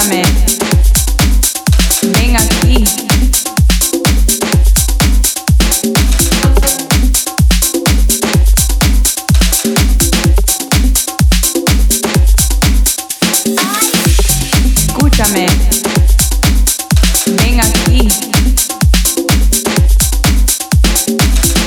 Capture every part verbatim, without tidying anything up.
Búscame, ven aquí. Escúchame,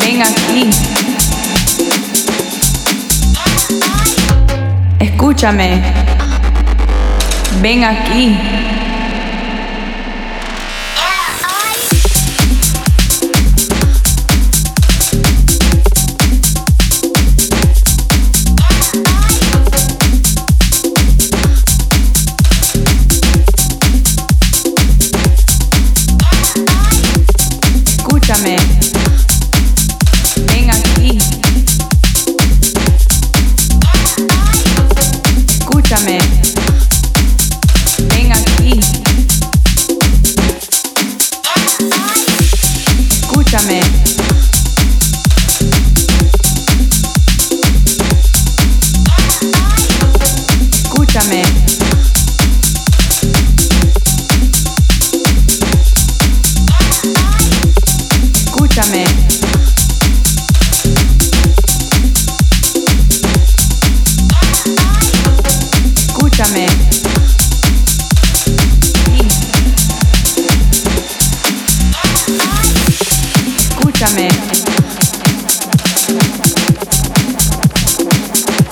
ven aquí. Escúchame, ven aquí. Escúchame, ven aquí.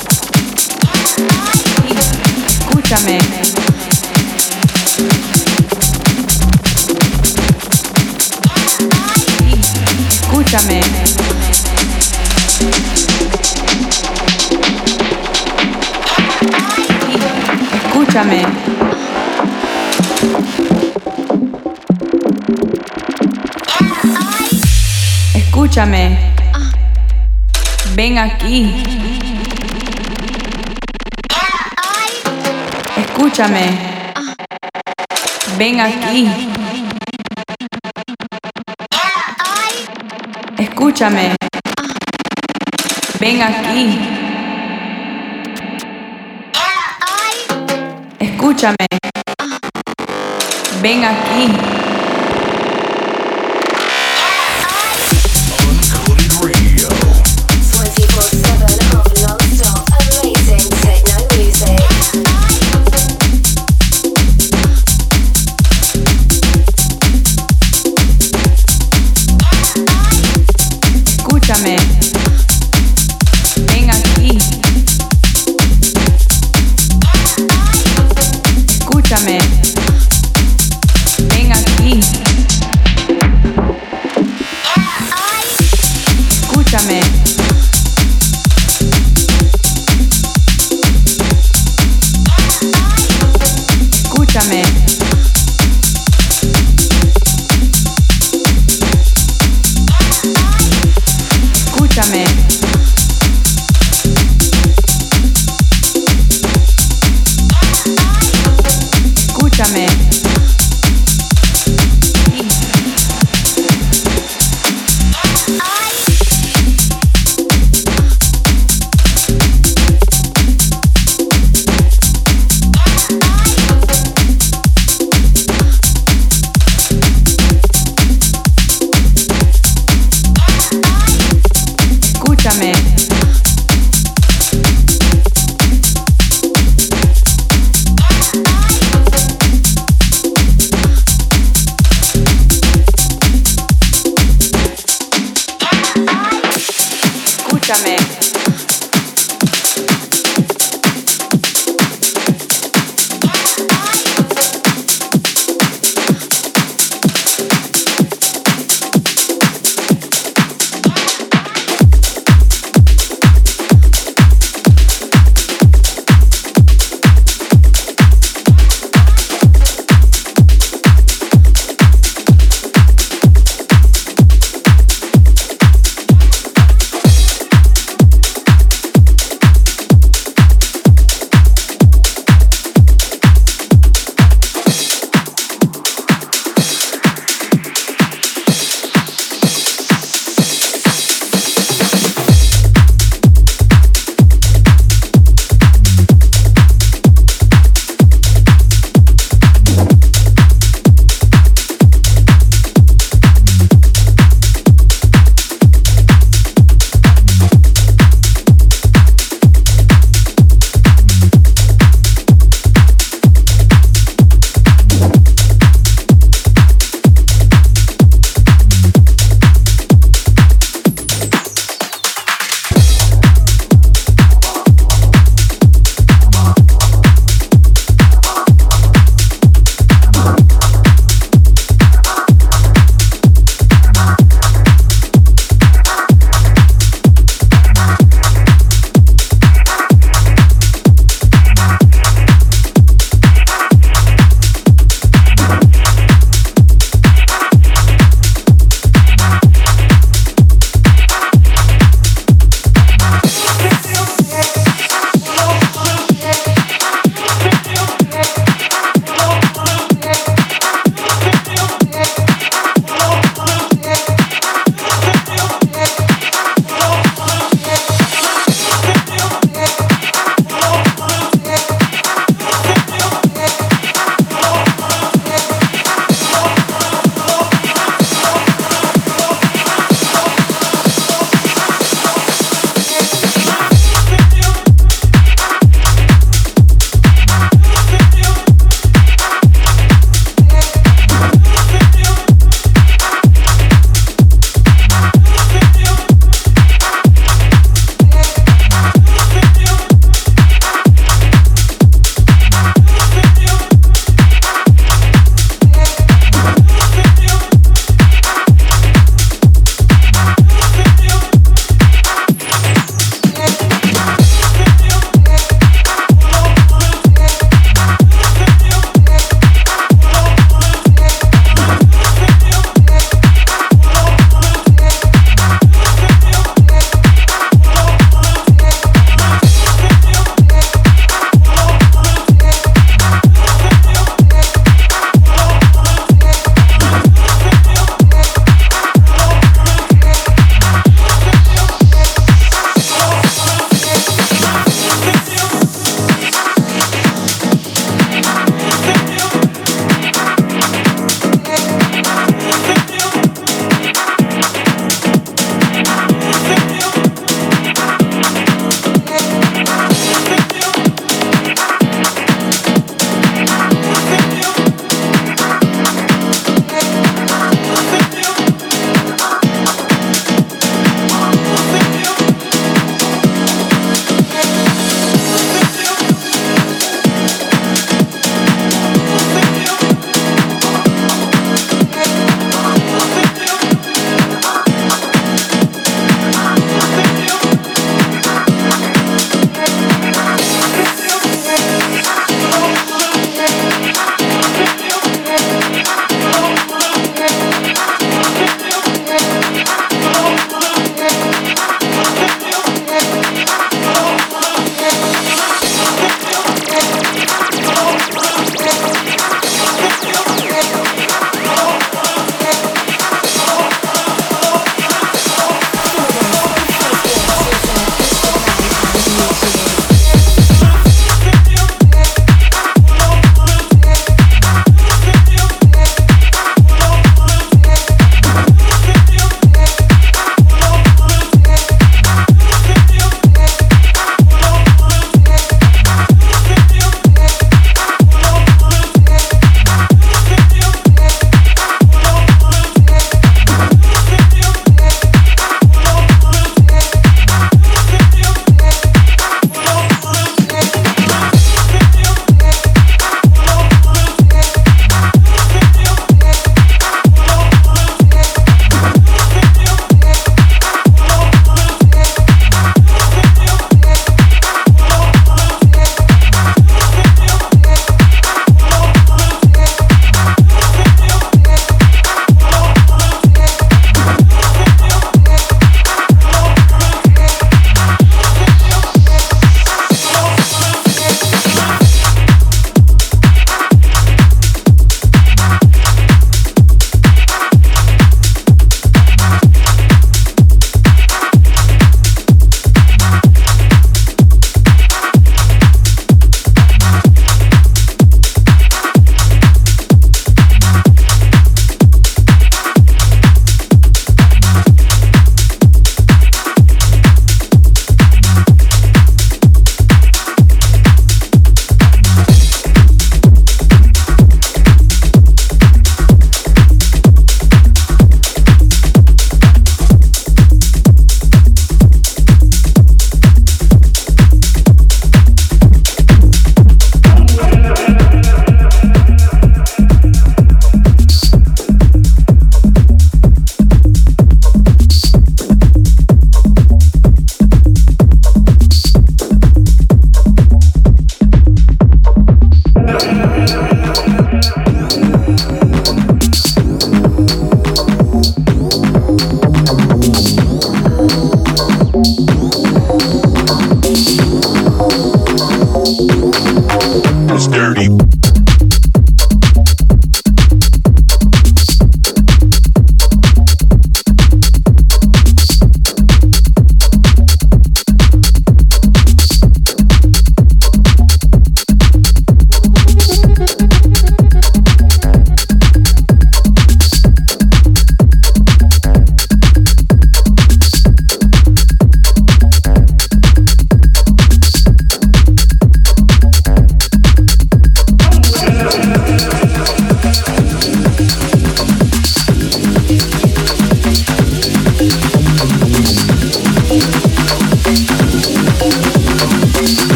Escúchame, ven aquí. Escúchame, ven aquí. Escúchame, ven aquí. Escúchame, ven aquí. Escúchame, ven aquí. Escúchame, ven aquí. Escúchame. Escúchame. Escúchame, escúchame, escúchame, escúchame. Escúchame, escúchame, escúchame, ven aquí, escúchame, ven aquí. Escúchame, ven aquí. Escúchame, ven aquí. Escúchame, ven aquí. Escúchame, ven aquí.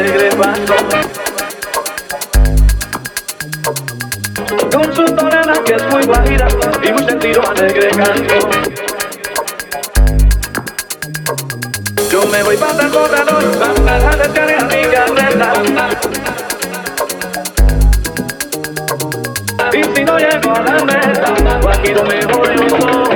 alegre bando. Con su tonada que es muy guajira y muy sentido alegre canto. Yo me voy para el corredor, para descargar a mi carreta. Y si no llego a la meta, guajiro me voy un sol.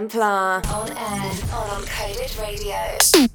Templar on air on Uncoded Radio.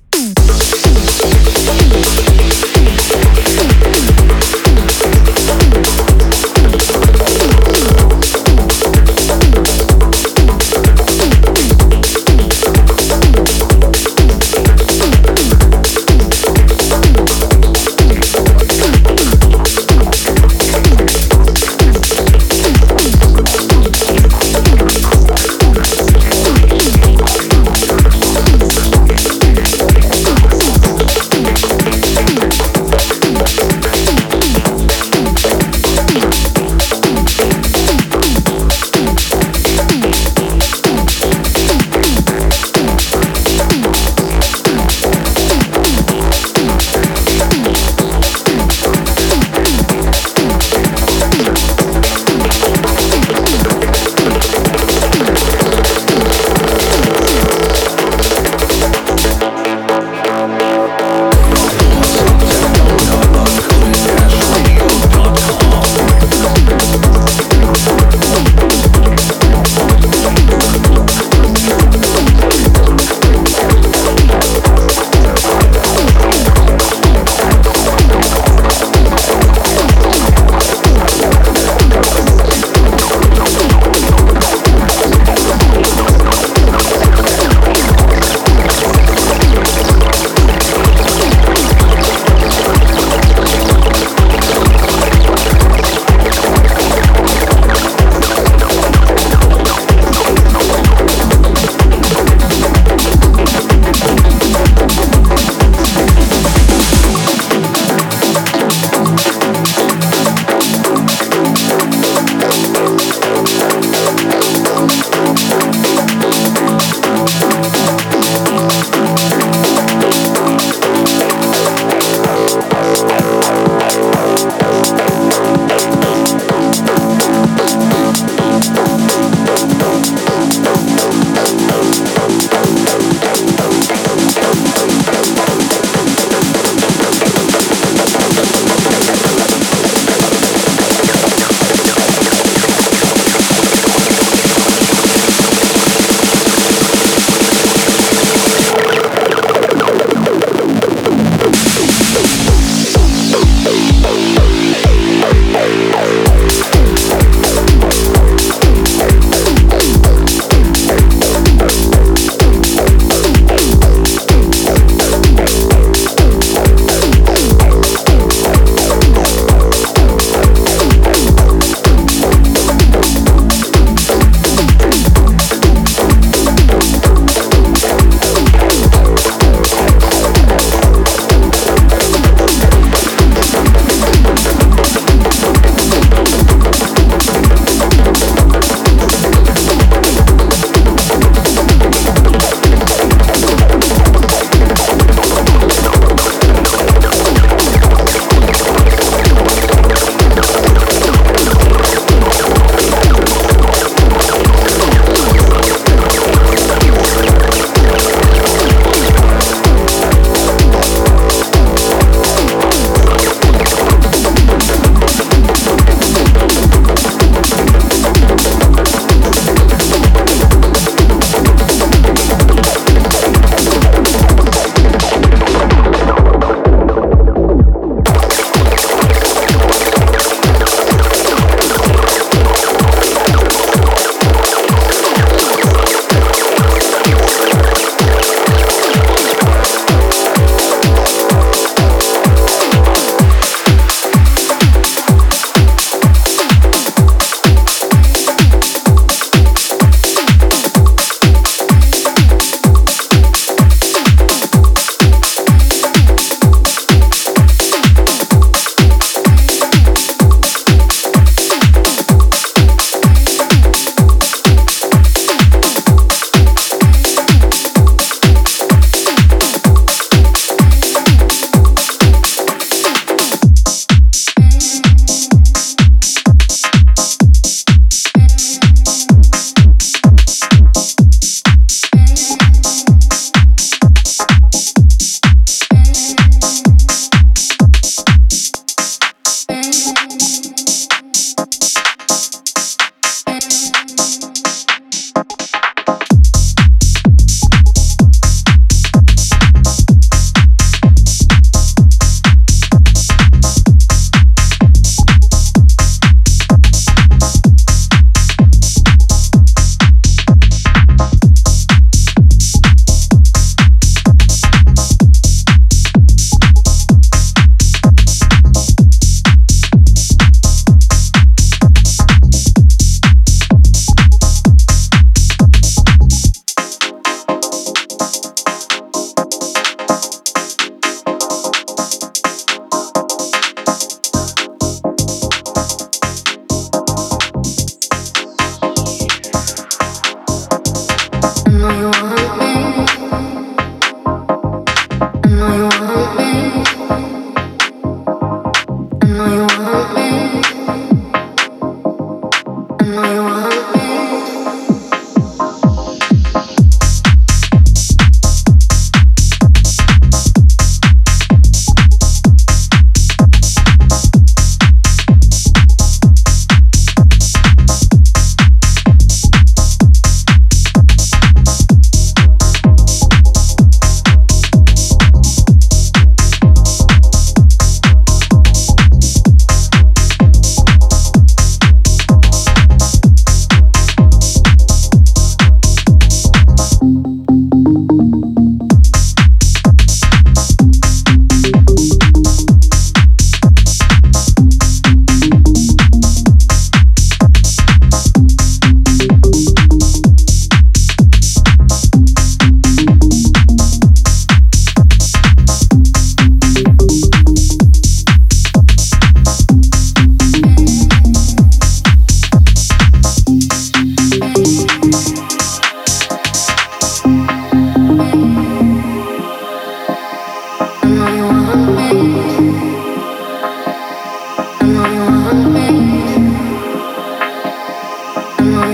We, we.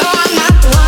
Oh, I'm not the one.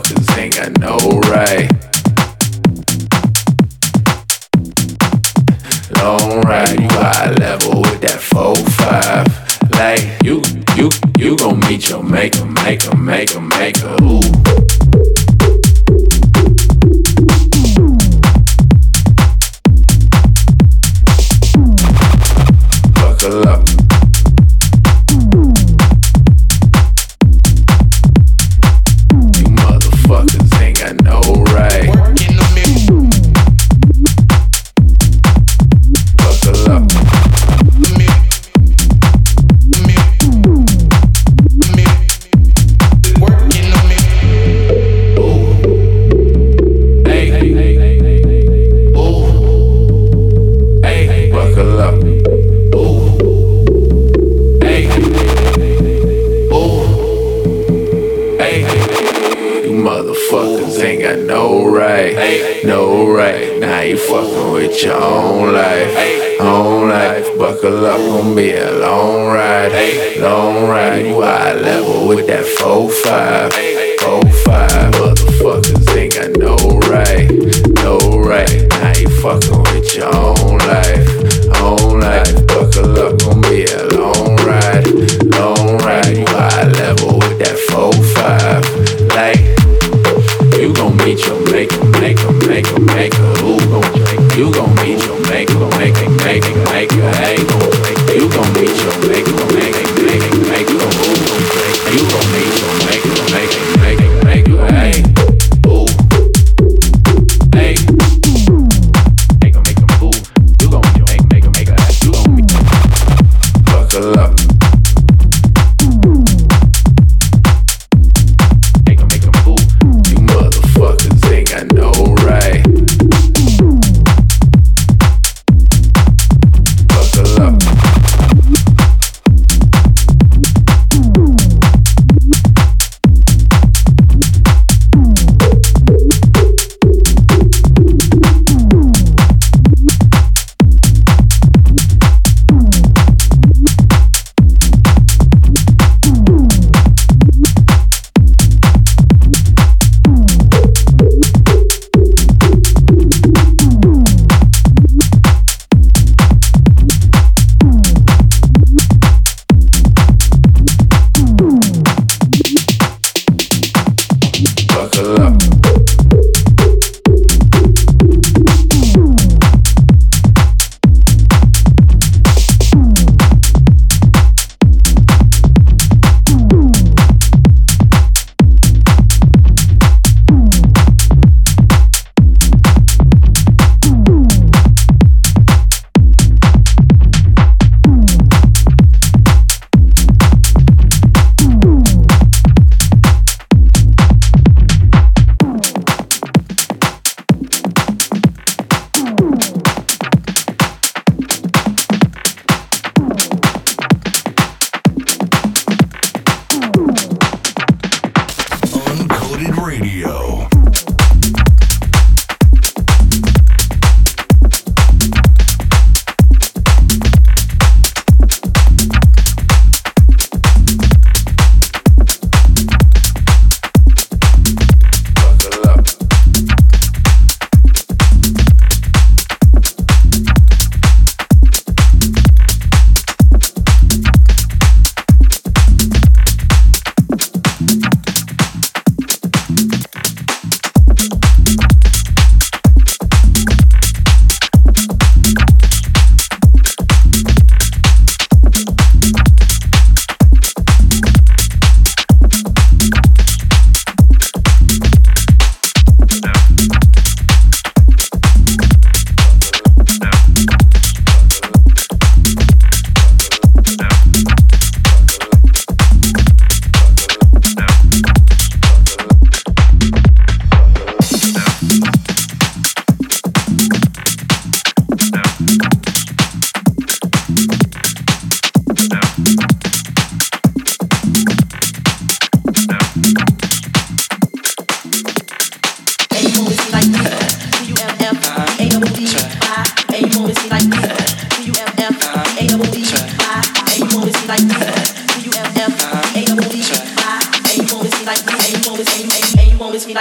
motherfuckers ain't got no right. Long ride, you eye level with that four five. Like, you, you, you gon' meet your maker, maker, maker, maker, ooh. Buckle up. You motherfuckers ain't got no right. Buckle up. Motherfuckers ain't got no right, no right. Now you fucking with your own life, own life. Buckle up, gon' be a long ride, long ride. You eye level with that four five, four five. Motherfuckers ain't got no right, no right. Now you fucking with your own life, own life. Buckle up, gon' be a long ride, long ride. You eye level with that four five, like. You gon' meet your maker, maker, maker, maker, ooh. You gon' meet your maker, maker, maker, maker, hey. You gon' meet your maker, maker, maker, maker, ooh. You gon' meet your maker, maker, maker, maker, hey. Ooh, hey. Maker, maker, ooh. You gon' meet your maker, maker, maker, you gon' meet your maker. Buckle up.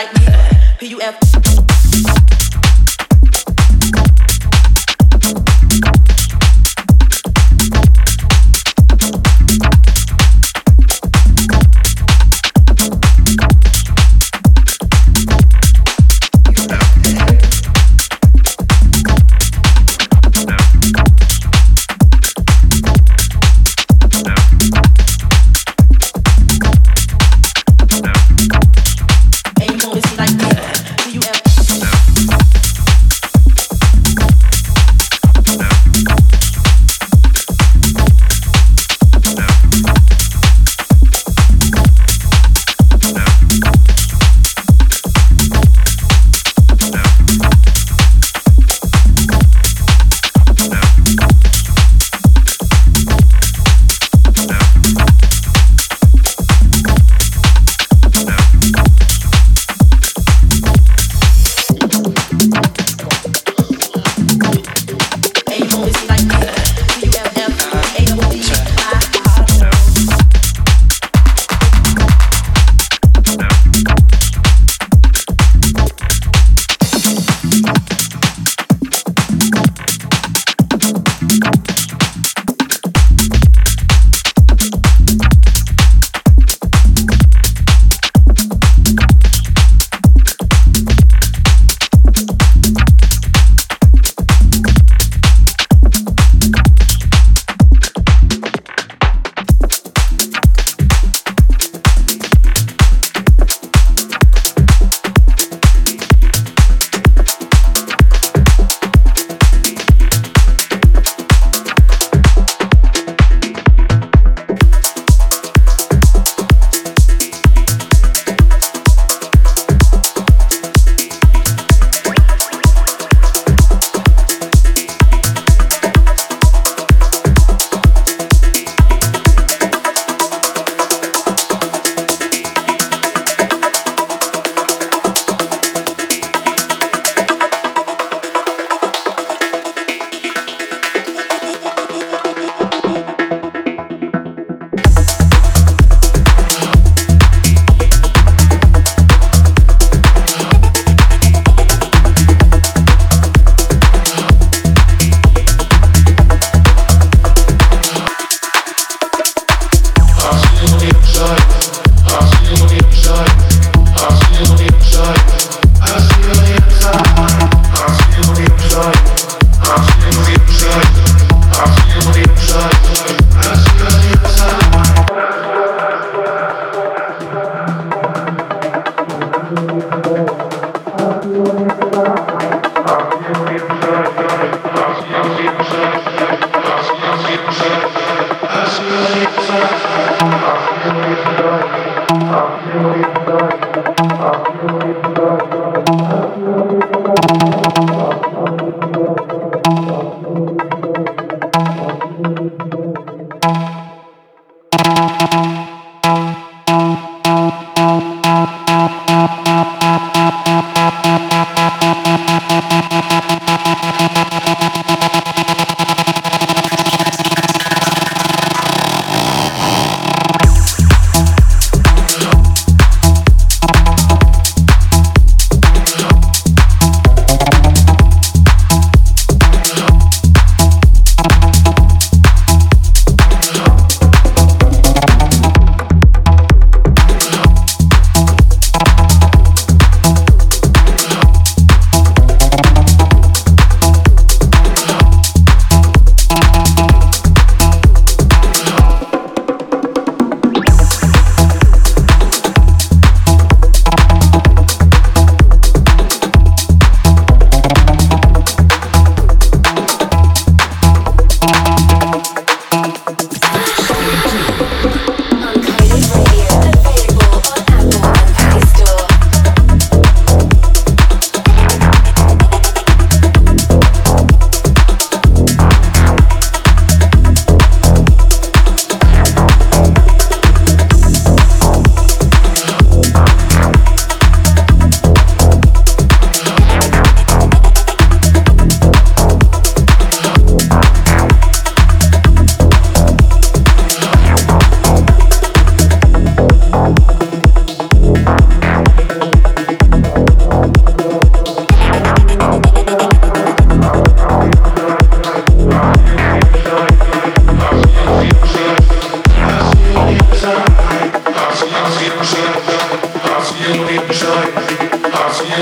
like me. P U F like P U F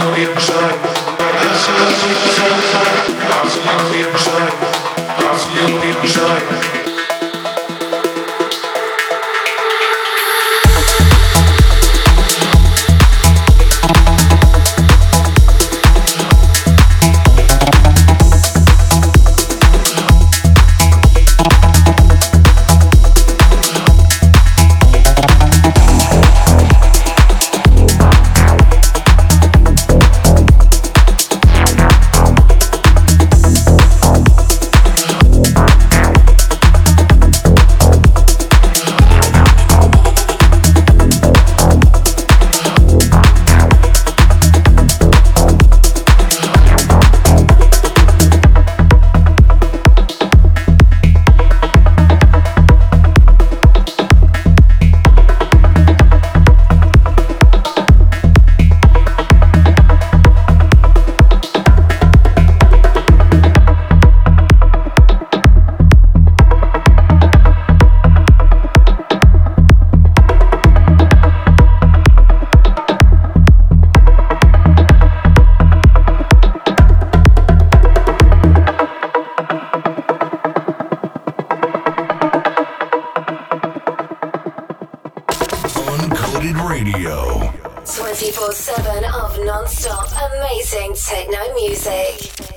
twenty-four seven of non-stop amazing techno music.